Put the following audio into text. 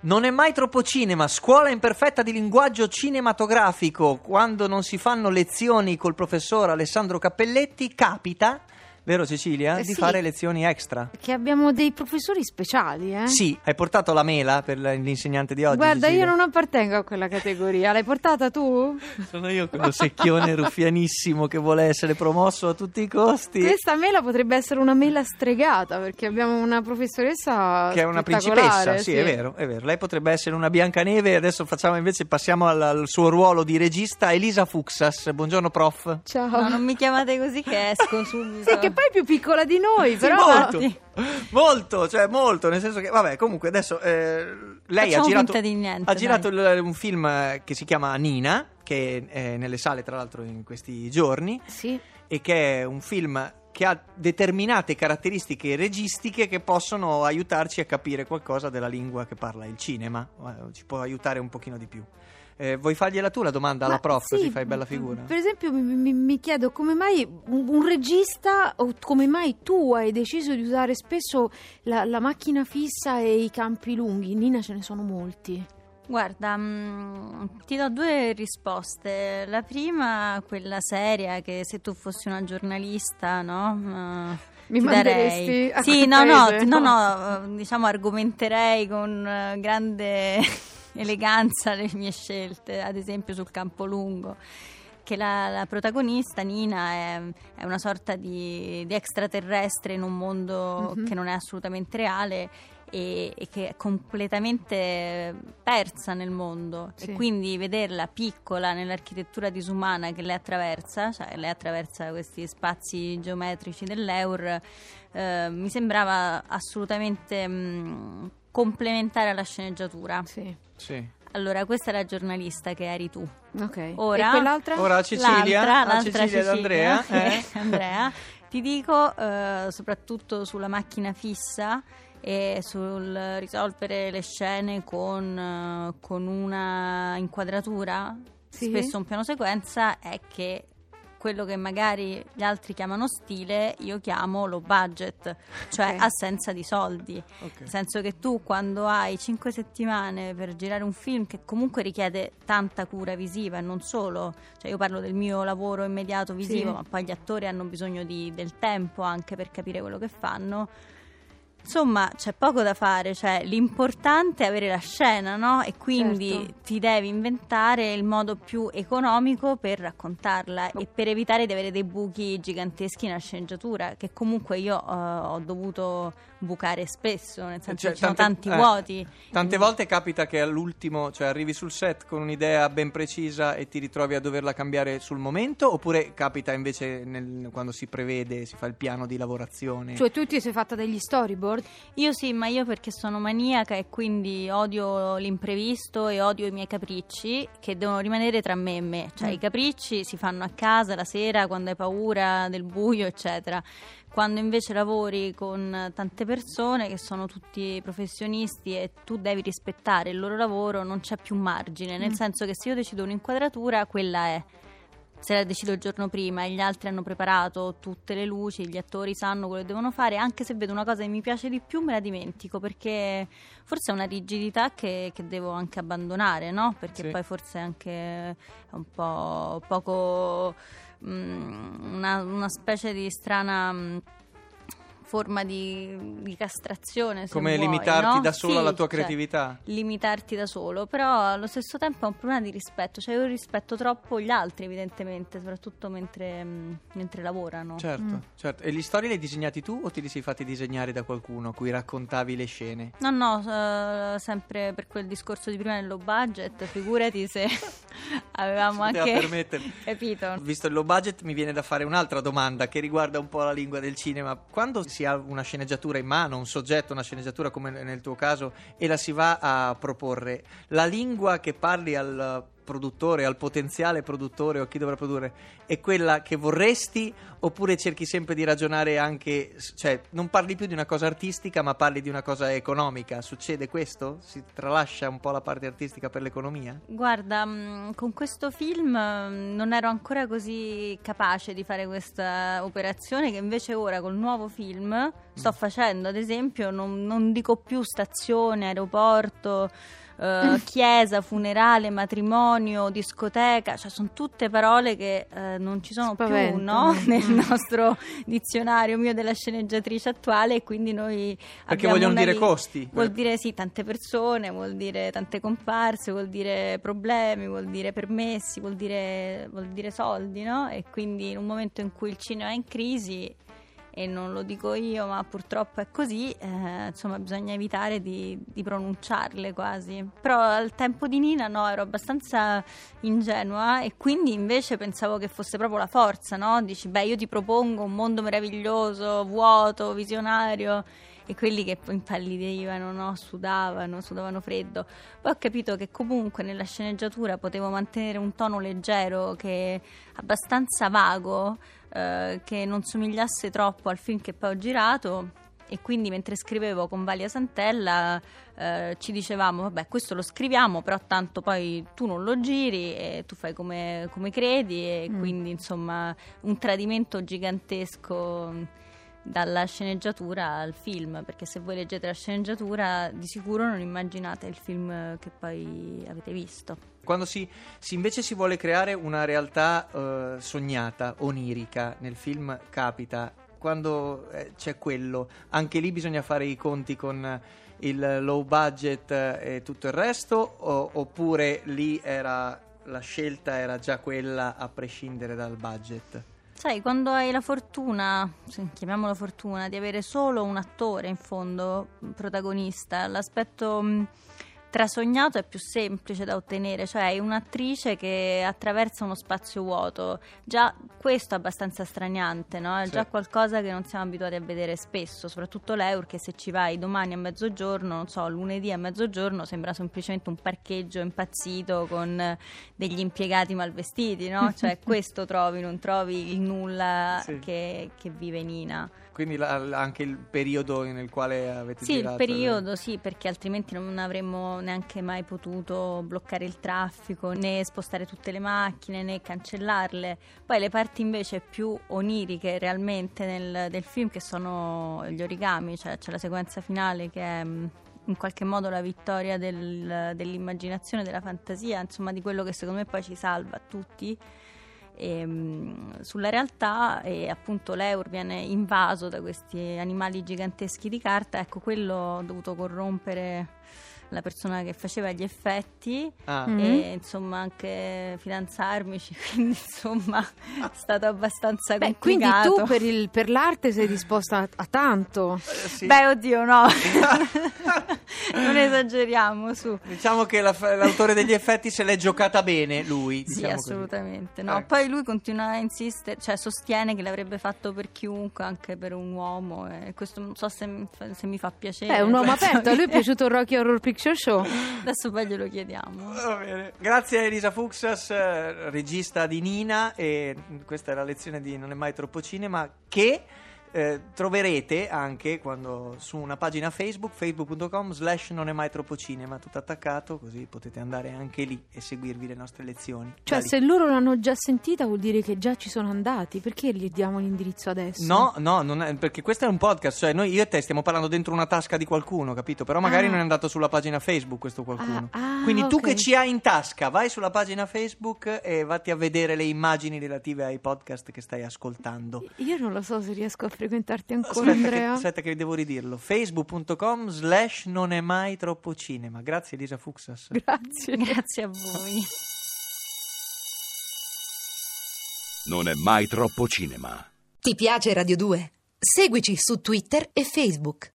Non è mai troppo cinema, scuola imperfetta di linguaggio cinematografico. Quando non si fanno lezioni col professor Alessandro Cappelletti, capita, vero Cecilia, di fare lezioni extra. Che abbiamo dei professori speciali, eh? Sì, hai portato la mela per l'insegnante di oggi. Guarda, Cecilia, io non appartengo a quella categoria, l'hai portata tu? Sono io quello secchione ruffianissimo che vuole essere promosso a tutti i costi. Questa mela potrebbe essere una mela stregata, perché abbiamo una professoressa che è una principessa, sì, è vero. Lei potrebbe essere una Biancaneve. Adesso facciamo invece, passiamo al suo ruolo di regista, Elisa Fuksas. Buongiorno, prof. Ciao. No, non mi chiamate così che esco subito. Sì, che poi è più piccola di noi, però molto, nel senso che vabbè, comunque adesso lei ha girato un film che si chiama Nina, che è nelle sale tra l'altro in questi giorni, sì, e che è un film che ha determinate caratteristiche registiche che possono aiutarci a capire qualcosa della lingua che parla il cinema, ci può aiutare un pochino di più. Vuoi fargliela tu la domanda alla prof, sì, così fai bella figura? Per esempio mi chiedo come mai un regista, o come mai tu hai deciso di usare spesso la macchina fissa e i campi lunghi. Nina ce ne sono molti. Guarda, ti do due risposte. La prima, quella seria, che se tu fossi una giornalista, no? Mi manderesti a sì, no, diciamo argomenterei con grande eleganza le mie scelte, ad esempio sul campo lungo, che la protagonista Nina è una sorta di extraterrestre in un mondo che non è assolutamente reale e che è completamente persa nel mondo, sì, e quindi vederla piccola nell'architettura disumana che le attraversa, cioè le attraversa questi spazi geometrici dell'Eur, mi sembrava assolutamente complementare alla sceneggiatura. Sì, sì. Allora, questa è la giornalista che eri tu. Ok. Ora, e quell'altra? Ora Cecilia, l'altra Cecilia d'Andrea. Andrea, ti dico soprattutto sulla macchina fissa e sul risolvere le scene con una inquadratura, sì, spesso un piano sequenza, è che quello che magari gli altri chiamano stile, io chiamo low budget, cioè assenza di soldi. Nel senso che tu, quando hai 5 settimane per girare un film che comunque richiede tanta cura visiva e non solo, cioè io parlo del mio lavoro immediato visivo, sì, ma poi gli attori hanno bisogno del tempo anche per capire quello che fanno. Insomma, c'è poco da fare, cioè l'importante è avere la scena, no? E quindi ti devi inventare il modo più economico per raccontarla e per evitare di avere dei buchi giganteschi nella sceneggiatura, che comunque io ho dovuto bucare spesso, nel senso che ci sono tanti vuoti. Tante volte capita che all'ultimo, cioè arrivi sul set con un'idea ben precisa e ti ritrovi a doverla cambiare sul momento, oppure capita invece quando si prevede, si fa il piano di lavorazione? Cioè tu ti sei fatta degli storyboard? Io sì, ma io perché sono maniaca e quindi odio l'imprevisto e odio i miei capricci, che devono rimanere tra me e me, cioè i capricci si fanno a casa la sera quando hai paura del buio eccetera. Quando invece lavori con tante persone che sono tutti professionisti e tu devi rispettare il loro lavoro, non c'è più margine, nel senso che se io decido un'inquadratura, quella è. Se la decido il giorno prima e gli altri hanno preparato tutte le luci, gli attori sanno quello che devono fare, anche se vedo una cosa che mi piace di più me la dimentico, perché forse è una rigidità che devo anche abbandonare, no? Perché poi forse è anche un po' poco una specie di strana forma di castrazione, se come vuoi, limitarti, no? Da solo alla tua creatività, limitarti da solo, però allo stesso tempo è un problema di rispetto, cioè io rispetto troppo gli altri evidentemente, soprattutto mentre lavorano. Certo. E gli storie li hai disegnati tu o te li sei fatti disegnare da qualcuno cui raccontavi le scene? No, sempre per quel discorso di prima del low budget, figurati se avevamo anche capito. Visto il low budget, mi viene da fare un'altra domanda che riguarda un po' la lingua del cinema. Quando si ha una sceneggiatura in mano, un soggetto, una sceneggiatura come nel tuo caso, e la si va a proporre, la lingua che parli al produttore, al potenziale produttore o a chi dovrà produrre, è quella che vorresti, oppure cerchi sempre di ragionare anche, cioè non parli più di una cosa artistica ma parli di una cosa economica? Succede questo? Si tralascia un po' la parte artistica per l'economia? Guarda, con questo film non ero ancora così capace di fare questa operazione che invece ora col nuovo film sto facendo. Ad esempio non dico più stazione, aeroporto, chiesa, funerale, matrimonio, discoteca, cioè sono tutte parole che non ci sono più, no? Nel nostro dizionario mio della sceneggiatrice attuale, e quindi noi perché vogliono dire costi. Vuol dire sì, tante persone, vuol dire tante comparse, vuol dire problemi, vuol dire permessi, vuol dire soldi, no? E quindi in un momento in cui il cinema è in crisi, e non lo dico io ma purtroppo è così, insomma bisogna evitare di pronunciarle quasi. Però al tempo di Nina no, ero abbastanza ingenua e quindi invece pensavo che fosse proprio la forza, no? Dici, beh, io ti propongo un mondo meraviglioso, vuoto, visionario, e quelli che impallidivano, no? sudavano freddo. Poi ho capito che comunque nella sceneggiatura potevo mantenere un tono leggero, che abbastanza vago, che non somigliasse troppo al film che poi ho girato, e quindi mentre scrivevo con Valia Santella ci dicevamo, vabbè, questo lo scriviamo, però tanto poi tu non lo giri e tu fai come credi, e quindi insomma un tradimento gigantesco dalla sceneggiatura al film, perché se voi leggete la sceneggiatura di sicuro non immaginate il film che poi avete visto. Quando si invece si vuole creare una realtà sognata, onirica, nel film capita, quando c'è quello, anche lì bisogna fare i conti con il low budget e tutto il resto, oppure lì la scelta era già quella a prescindere dal budget? Sai, quando hai la fortuna, chiamiamola fortuna, di avere solo un attore in fondo protagonista, l'aspetto trasognato è più semplice da ottenere, cioè hai un'attrice che attraversa uno spazio vuoto, già questo è abbastanza straniante, no? È sì. Già qualcosa che non siamo abituati a vedere spesso, soprattutto lei, perché se ci vai domani a mezzogiorno, non so, lunedì a mezzogiorno, sembra semplicemente un parcheggio impazzito con degli impiegati malvestiti, no? Cioè questo trovi, non trovi il nulla sì. che vive Nina. Quindi anche il periodo nel quale avete girato? Sì, il periodo, sì, perché altrimenti non avremmo neanche mai potuto bloccare il traffico, né spostare tutte le macchine, né cancellarle. Poi le parti invece più oniriche realmente del film, che sono gli origami, cioè c'è la sequenza finale che è in qualche modo la vittoria dell'immaginazione, della fantasia, insomma di quello che secondo me poi ci salva tutti. Sulla realtà, e appunto l'Eur viene invaso da questi animali giganteschi di carta. Ecco, quello ho dovuto corrompere la persona che faceva gli effetti e insomma anche fidanzarmici, quindi insomma è stato abbastanza complicato. Quindi tu per l'arte sei disposta a tanto? Sì. Beh, oddio, no. Non esageriamo, su. Diciamo che l'autore degli effetti se l'è giocata bene lui, diciamo. Sì, assolutamente. No, poi lui continua a insistere, cioè sostiene che l'avrebbe fatto per chiunque, anche per un uomo, e questo non so se mi fa piacere. È un uomo aperto, a lui è piaciuto il Rocky Horror Pick Show. Adesso poi glielo chiediamo. Va bene. Grazie Elisa Fuksas, regista di Nina, e questa è la lezione di Non è mai troppo cinema, che troverete anche quando su una pagina Facebook, facebook.com/non è mai troppo cinema, tutto attaccato, così potete andare anche lì e seguirvi le nostre lezioni. Cioè se loro l'hanno già sentita vuol dire che già ci sono andati, perché gli diamo l'indirizzo adesso? No, non è, perché questo è un podcast, cioè noi, io e te, stiamo parlando dentro una tasca di qualcuno, capito? Però magari non è andato sulla pagina Facebook questo qualcuno, quindi okay. Tu che ci hai in tasca, vai sulla pagina Facebook e vatti a vedere le immagini relative ai podcast che stai ascoltando. Io non lo so se riesco a frequentarti ancora. Aspetta che devo ridirlo. facebook.com/non è mai troppo cinema. Grazie Elisa Fuksas. Grazie a voi. Non è mai troppo cinema. Ti piace Radio 2? Seguici su Twitter e Facebook.